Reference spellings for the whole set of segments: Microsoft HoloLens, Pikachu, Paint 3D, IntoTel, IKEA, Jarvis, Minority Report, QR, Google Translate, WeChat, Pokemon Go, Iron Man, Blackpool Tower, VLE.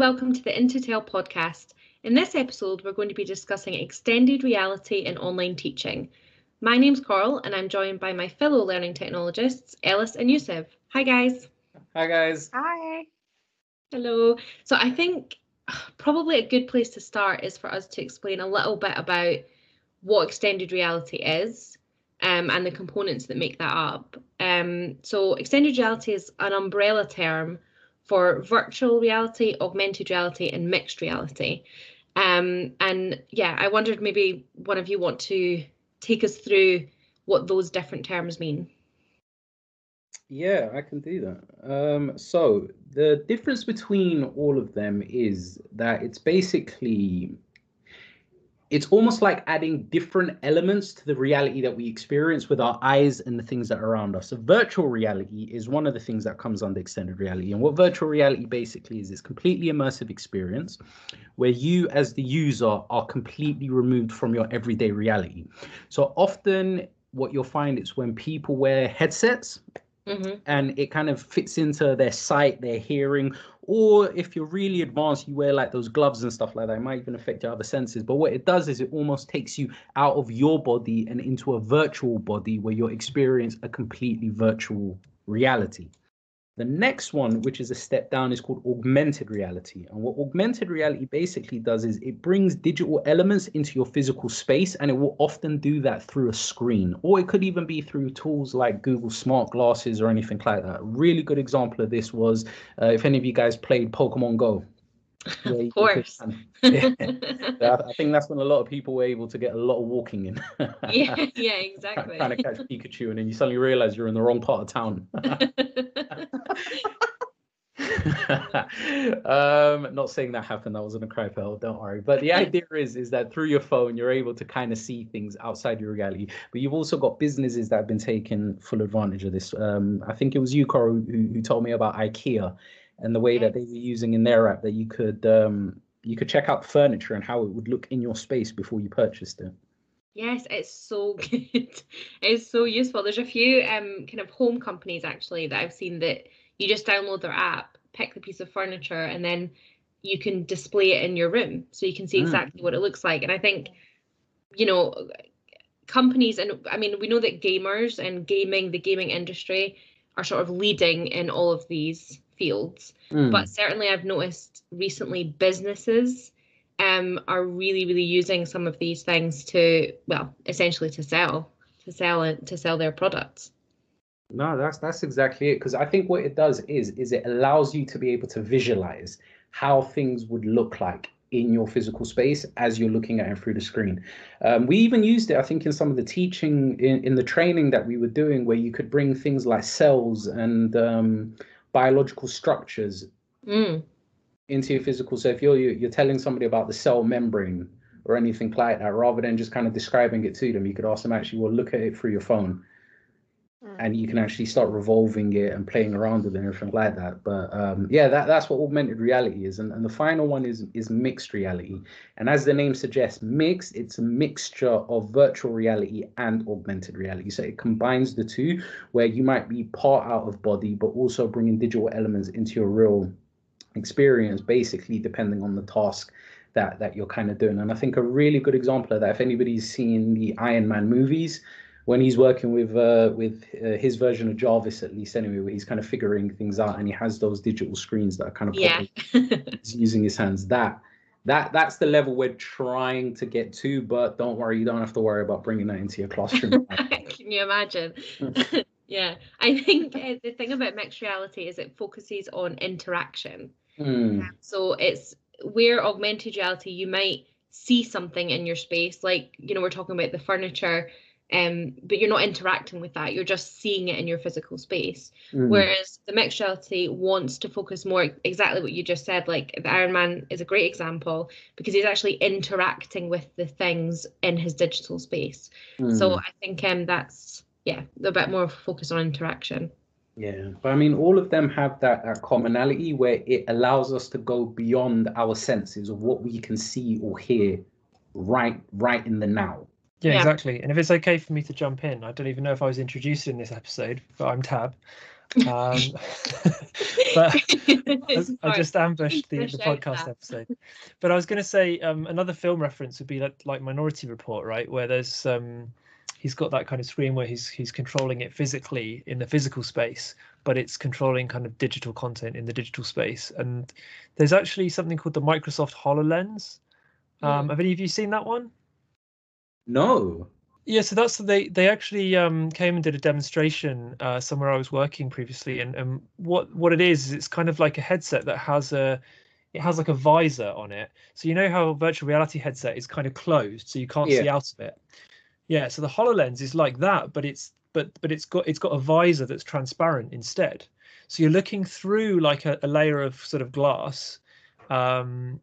and welcome to the IntoTel podcast. In this episode, we're going to be discussing extended reality in online teaching. My name's Coral, and I'm joined by my fellow learning technologists, Ellis and Yusuf. Hi, guys. Hi, guys. Hi. Hello. So I think probably a good place to start is for us to explain a little bit about what extended reality is and the components that make that up. So extended reality is an umbrella term for virtual reality, augmented reality and mixed reality. And yeah, I wondered maybe one of you want to take us through what those different terms mean. Yeah, I can do that. So the difference between all of them is that it's basically, it's almost like adding different elements to the reality that we experience with our eyes and the things that are around us. So virtual reality is one of the things that comes under extended reality. And what virtual reality basically is, it's completely immersive experience where you as the user are completely removed from your everyday reality. So often what you'll find is when people wear headsets, mm-hmm. and it kind of fits into their sight, their hearing, or if you're really advanced, you wear like those gloves and stuff like that. It might even affect your other senses. But what it does is it almost takes you out of your body and into a virtual body where you'll experience a completely virtual reality. The next one, which is a step down, is called augmented reality. And what augmented reality basically does is it brings digital elements into your physical space, and it will often do that through a screen, or it could even be through tools like Google Smart Glasses or anything like that. A really good example of this was if any of you guys played Pokemon Go. Of course. Yeah. I think that's when a lot of people were able to get a lot of walking in. yeah, exactly. Trying to catch Pikachu, and then you suddenly realize you're in the wrong part of town. Not saying that happened, that wasn't a cry for help, don't worry. But the idea is that through your phone you're able to kind of see things outside your reality. But you've also got businesses that have been taking full advantage of this. I think it was you, Coral, who told me about IKEA and the way that they were using in their app that you could check out furniture and how it would look in your space before you purchased it. Yes, it's so good. It's so useful. There's a few kind of home companies actually that I've seen that you just download their app, pick the piece of furniture, and then you can display it in your room so you can see exactly what it looks like. And I think, you know, companies, and I mean, we know that gamers and the gaming industry are sort of leading in all of these fields, but certainly I've noticed recently businesses are really using some of these things to, well, essentially to sell their products. No, that's exactly it, because I think what it does is it allows you to be able to visualize how things would look like in your physical space as you're looking at it through the screen. We even used it, I think, in some of the teaching in the training that we were doing, where you could bring things like cells and biological structures into your physical. So if you're telling somebody about the cell membrane or anything like that, rather than just kind of describing it to them, you could ask them actually, well, look at it through your phone, and you can actually start revolving it and playing around with it and everything like that. But yeah, that's what augmented reality is. And the final one is mixed reality. And as the name suggests, mixed, it's a mixture of virtual reality and augmented reality. So it combines the two, where you might be part out of body, but also bringing digital elements into your real experience, basically depending on the task that you're kind of doing. And I think a really good example of that, if anybody's seen the Iron Man movies, when he's working with his version of Jarvis, at least anyway, where he's kind of figuring things out and he has those digital screens that are kind of he's using his hands. That's the level we're trying to get to, but don't worry, you don't have to worry about bringing that into your classroom. Can you imagine? Yeah, I think the thing about mixed reality is it focuses on interaction. So it's where augmented reality, you might see something in your space, like, you know, we're talking about the furniture, but you're not interacting with that, you're just seeing it in your physical space. Whereas the mixed reality wants to focus more exactly what you just said, like the Iron Man is a great example because he's actually interacting with the things in his digital space. So I think that's, yeah, a bit more focus on interaction. Yeah, but I mean, all of them have that commonality where it allows us to go beyond our senses of what we can see or hear right in the now. Yeah, exactly. And if it's okay for me to jump in, I don't even know if I was introduced in this episode, but I'm Tab. But I just ambushed the podcast episode. But I was going to say another film reference would be like Minority Report, right? Where there's he's got that kind of screen where he's controlling it physically in the physical space, but it's controlling kind of digital content in the digital space. And there's actually something called the Microsoft HoloLens. Have any of you seen that one? No. Yeah, so that's they actually came and did a demonstration somewhere I was working previously, and what it is it's kind of like a headset that has like a visor on it. So you know how a virtual reality headset is kind of closed, so you can't see out of it. Yeah, so the HoloLens is like that, but it's got a visor that's transparent instead. So you're looking through like a layer of sort of glass, and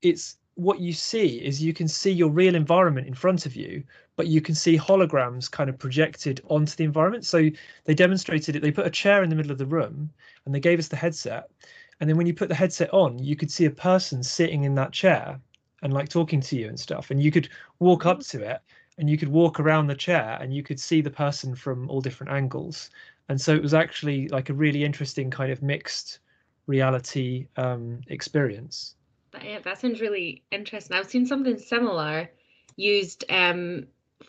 it's. What you see is you can see your real environment in front of you, but you can see holograms kind of projected onto the environment. So they demonstrated it. They put a chair in the middle of the room and they gave us the headset. And then when you put the headset on, you could see a person sitting in that chair and like talking to you and stuff. And you could walk up to it and you could walk around the chair and you could see the person from all different angles. And so it was actually like a really interesting kind of mixed reality experience. Yeah, that sounds really interesting. I've seen something similar used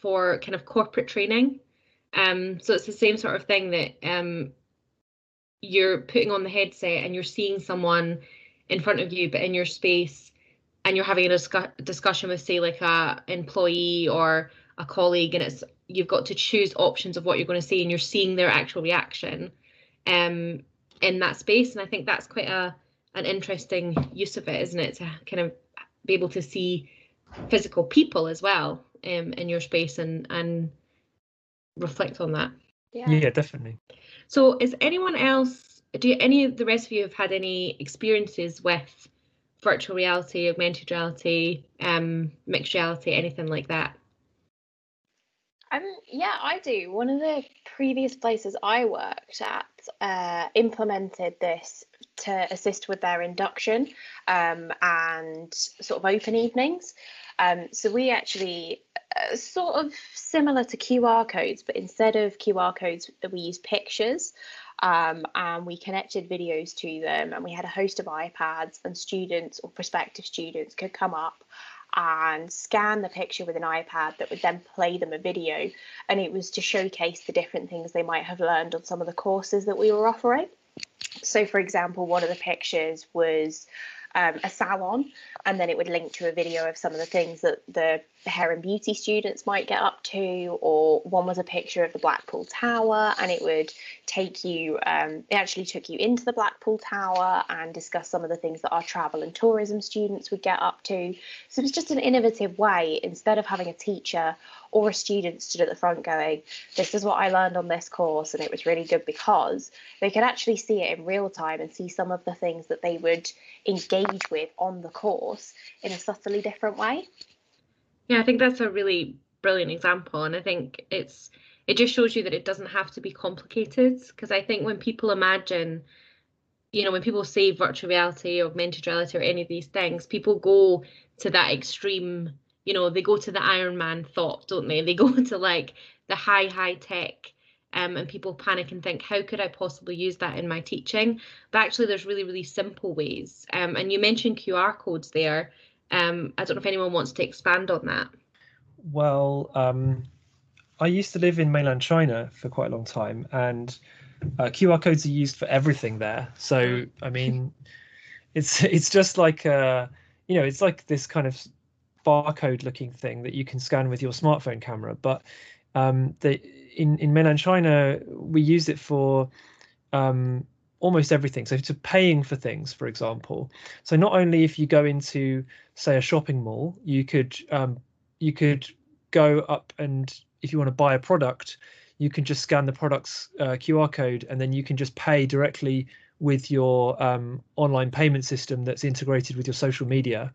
for kind of corporate training. So it's the same sort of thing that you're putting on the headset and you're seeing someone in front of you, but in your space, and you're having a discussion with, say, like a employee or a colleague, and it's you've got to choose options of what you're going to say, and you're seeing their actual reaction in that space. And I think that's quite an interesting use of it, isn't it, to kind of be able to see physical people as well in your space and reflect on that. Yeah, definitely. So is anyone else, do any of the rest of you have had any experiences with virtual reality, augmented reality, mixed reality, anything like that? Yeah, I do. One of the previous places I worked at implemented this to assist with their induction and sort of open evenings. So we actually sort of similar to QR codes, but instead of QR codes, we use pictures and we connected videos to them, and we had a host of iPads, and students or prospective students could come up and scan the picture with an iPad that would then play them a video. And it was to showcase the different things they might have learned on some of the courses that we were offering. So, for example, one of the pictures was a salon, and then it would link to a video of some of the things that the hair and beauty students might get up to, or one was a picture of the Blackpool Tower, and it would take you, it actually took you into the Blackpool Tower and discuss some of the things that our travel and tourism students would get up to. So it was just an innovative way, instead of having a teacher or a student stood at the front going, this is what I learned on this course, and it was really good, because they could actually see it in real time and see some of the things that they would engage with on the course in a subtly different way. Yeah, I think that's a really brilliant example, and I think it just shows you that it doesn't have to be complicated, because I think when people imagine, you know, when people say virtual reality, augmented reality, or any of these things, people go to that extreme, you know, they go to the Iron Man thought, don't they? They go to like the high tech, and people panic and think, how could I possibly use that in my teaching? But actually there's really simple ways. And you mentioned QR codes there. I don't know if anyone wants to expand on that. Well, I used to live in mainland China for quite a long time, and QR codes are used for everything there. So, I mean, it's just like, you know, it's like this kind of barcode looking thing that you can scan with your smartphone camera. But in mainland China, we use it for almost everything. So to paying for things, for example. So not only if you go into, say, a shopping mall, you could go up, and if you want to buy a product, you can just scan the product's QR code, and then you can just pay directly with your online payment system that's integrated with your social media.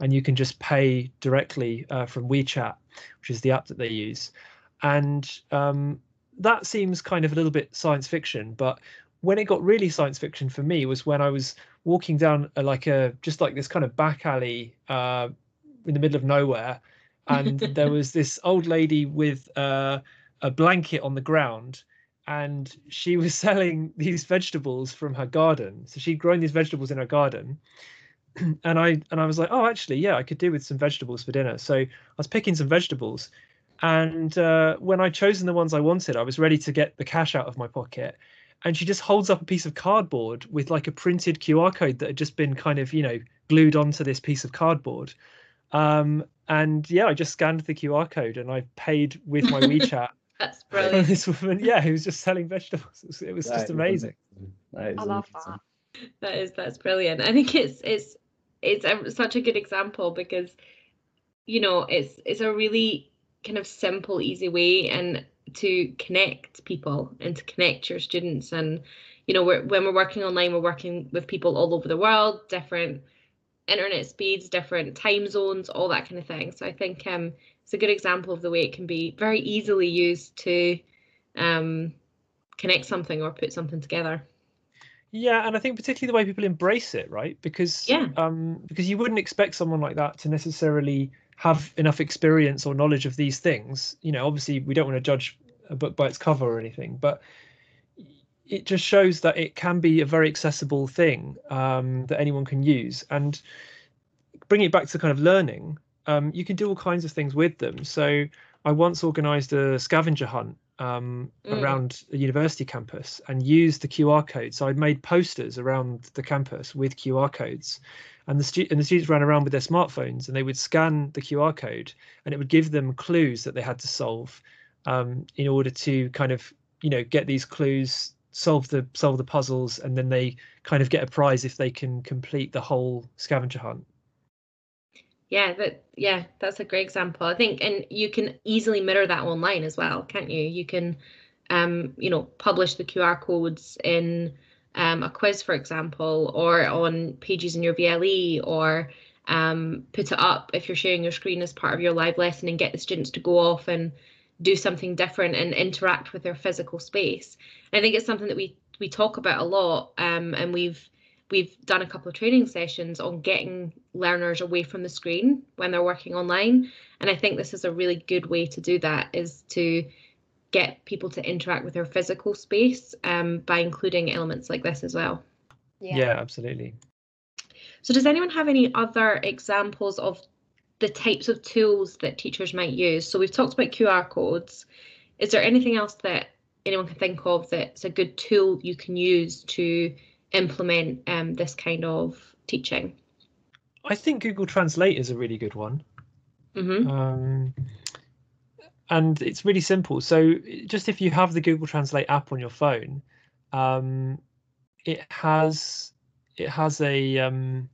And you can just pay directly from WeChat, which is the app that they use. And that seems kind of a little bit science fiction, but when it got really science fiction for me was when I was walking down just like this kind of back alley in the middle of nowhere, and there was this old lady with a blanket on the ground, and she was selling these vegetables from her garden. So she'd grown these vegetables in her garden. And I was like, oh, actually, yeah, I could do with some vegetables for dinner. So I was picking some vegetables. And when I'd chosen the ones I wanted, I was ready to get the cash out of my pocket. And she just holds up a piece of cardboard with like a printed QR code that had just been kind of, you know, glued onto this piece of cardboard. And yeah, I just scanned the QR code and I paid with my WeChat. That's brilliant. This woman, yeah, who was just selling vegetables. It was just amazing. I love that. That's brilliant. I think it's such a good example because, you know, it's a really kind of simple, easy way and to connect people and to connect your students. And, you know, when we're working online, we're working with people all over the world, different internet speeds, different time zones, all that kind of thing. So I think it's a good example of the way it can be very easily used to connect something or put something together. Yeah, and I think particularly the way people embrace it, right? Because yeah. Because you wouldn't expect someone like that to necessarily have enough experience or knowledge of these things. You know, obviously we don't want to judge a book by its cover or anything, but it just shows that it can be a very accessible thing that anyone can use. And bringing it back to kind of learning, you can do all kinds of things with them. So I once organised a scavenger hunt around a university campus and used the QR code. So I'd made posters around the campus with QR codes, and the students ran around with their smartphones and they would scan the QR code and it would give them clues that they had to solve in order to kind of, you know, get these clues, solve the puzzles, and then they kind of get a prize if they can complete the whole scavenger hunt. Yeah, that's a great example, I think. And you can easily mirror that online as well, can't you? You can, you know, publish the QR codes in a quiz, for example, or on pages in your VLE, or put it up if you're sharing your screen as part of your live lesson and get the students to go off and do something different and interact with their physical space. And I think it's something that we talk about a lot, and we've done a couple of training sessions on getting learners away from the screen when they're working online. And I think this is a really good way to do that, is to get people to interact with their physical space by including elements like this as well. Yeah, absolutely. So does anyone have any other examples of the types of tools that teachers might use? So we've talked about QR codes. Is there anything else that anyone can think of that's a good tool you can use to implement this kind of teaching? I think Google Translate is a really good one. Mm-hmm. And it's really simple. So just if you have the Google Translate app on your phone, it has a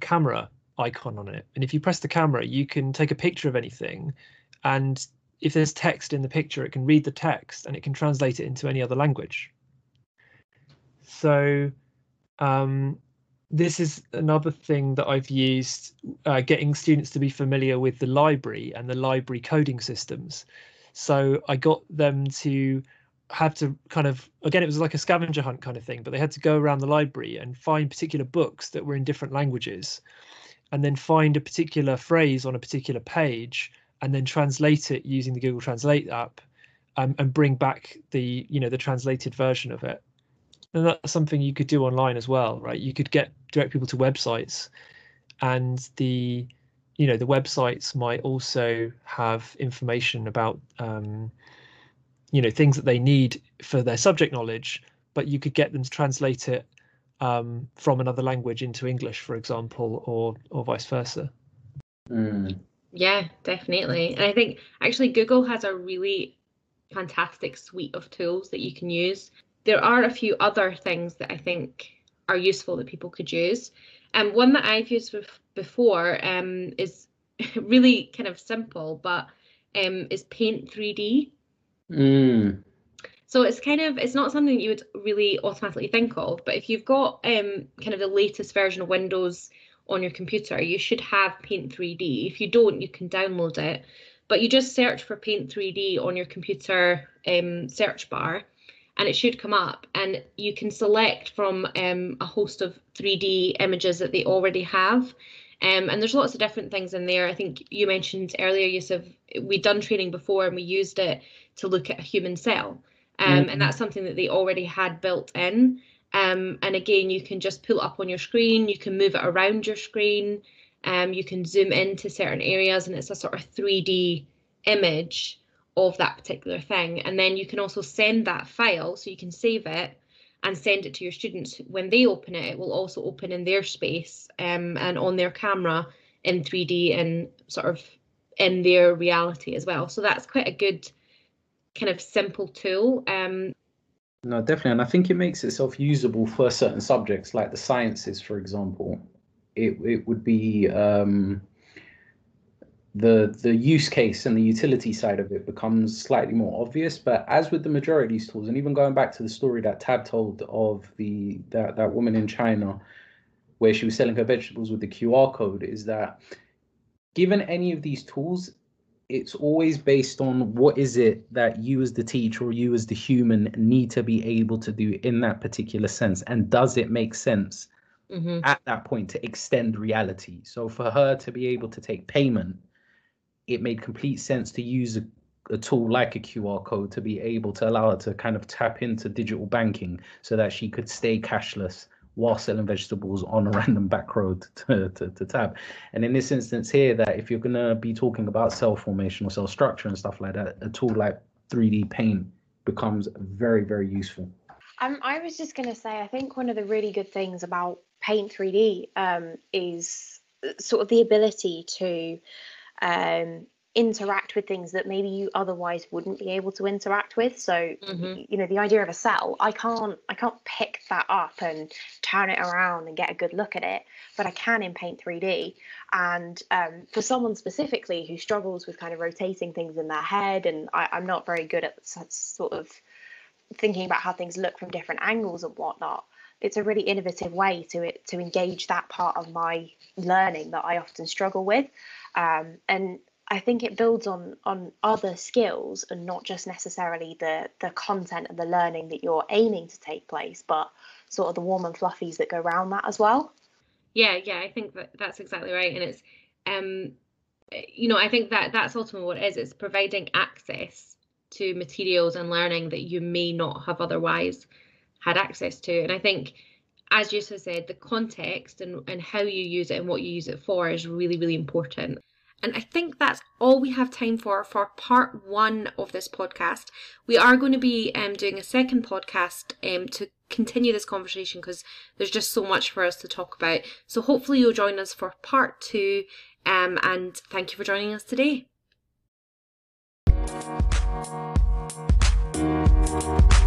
camera icon on it, and if you press the camera, you can take a picture of anything, and if there's text in the picture, it can read the text and it can translate it into any other language. So this is another thing that I've used, getting students to be familiar with the library and the library coding systems. So I got them to have to kind of, again, it was like a scavenger hunt kind of thing, but they had to go around the library and find particular books that were in different languages, and then find a particular phrase on a particular page and then translate it using the Google Translate app, and bring back the, you know, the translated version of it. And that's something you could do online as well, right? You could direct people to websites, and the, you know, the websites might also have information about, you know, things that they need for their subject knowledge, but you could get them to translate it from another language into English, for example, or vice versa. Mm. Yeah, definitely. And I think actually Google has a really fantastic suite of tools that you can use. There are a few other things that I think are useful that people could use. And one that I've used before is really kind of simple, but is Paint 3D. Mm. So it's kind of, it's not something that you would really automatically think of, but if you've got kind of the latest version of Windows on your computer, you should have Paint 3D. If you don't, you can download it, but you just search for Paint 3D on your computer search bar, and it should come up, and you can select from a host of 3D images that they already have. And there's lots of different things in there. I think you mentioned earlier, Yusuf, we'd done training before and we used it to look at a human cell. and that's something that they already had built in. And again, you can just pull it up on your screen, you can move it around your screen, you can zoom into certain areas, and it's a sort of 3D image of that particular thing. And then you can also send that file, so you can save it and send it to your students. When they open it, it will also open in their space and on their camera in 3D and sort of in their reality as well. So that's quite a good kind of simple tool. No, definitely. And I think it makes itself usable for certain subjects like the sciences, for example. It would be the use case and the utility side of it becomes slightly more obvious. But as with the majority of these tools, and even going back to the story that Tab told of that woman in China where she was selling her vegetables with the QR code, is that given any of these tools, it's always based on what is it that you as the teacher or you as the human need to be able to do in that particular sense, and does it make sense at that point to extend reality. So for her to be able to take payment, it made complete sense to use a tool like a QR code to be able to allow her to kind of tap into digital banking so that she could stay cashless while selling vegetables on a random back road to Tab. And in this instance here, that if you're going to be talking about cell formation or cell structure and stuff like that, a tool like 3D Paint becomes very, very useful. I was just going to say, I think one of the really good things about Paint 3D is sort of the ability to interact with things that maybe you otherwise wouldn't be able to interact with. So you know, the idea of a cell, I can't pick that up and turn it around and get a good look at it, but I can in Paint 3D. And for someone specifically who struggles with kind of rotating things in their head, and I'm not very good at sort of thinking about how things look from different angles and whatnot, it's a really innovative way to engage that part of my learning that I often struggle with. And I think it builds on other skills, and not just necessarily the content and the learning that you're aiming to take place, but sort of the warm and fluffies that go around that as well. Yeah, I think that's exactly right. And it's, you know, I think that's ultimately what it is. It's providing access to materials and learning that you may not have otherwise had access to. And I think, as Yusuf said, the context and how you use it and what you use it for is really, really important. And I think that's all we have time for part one of this podcast. We are going to be doing a second podcast to continue this conversation, because there's just so much for us to talk about. So hopefully you'll join us for part two, and thank you for joining us today.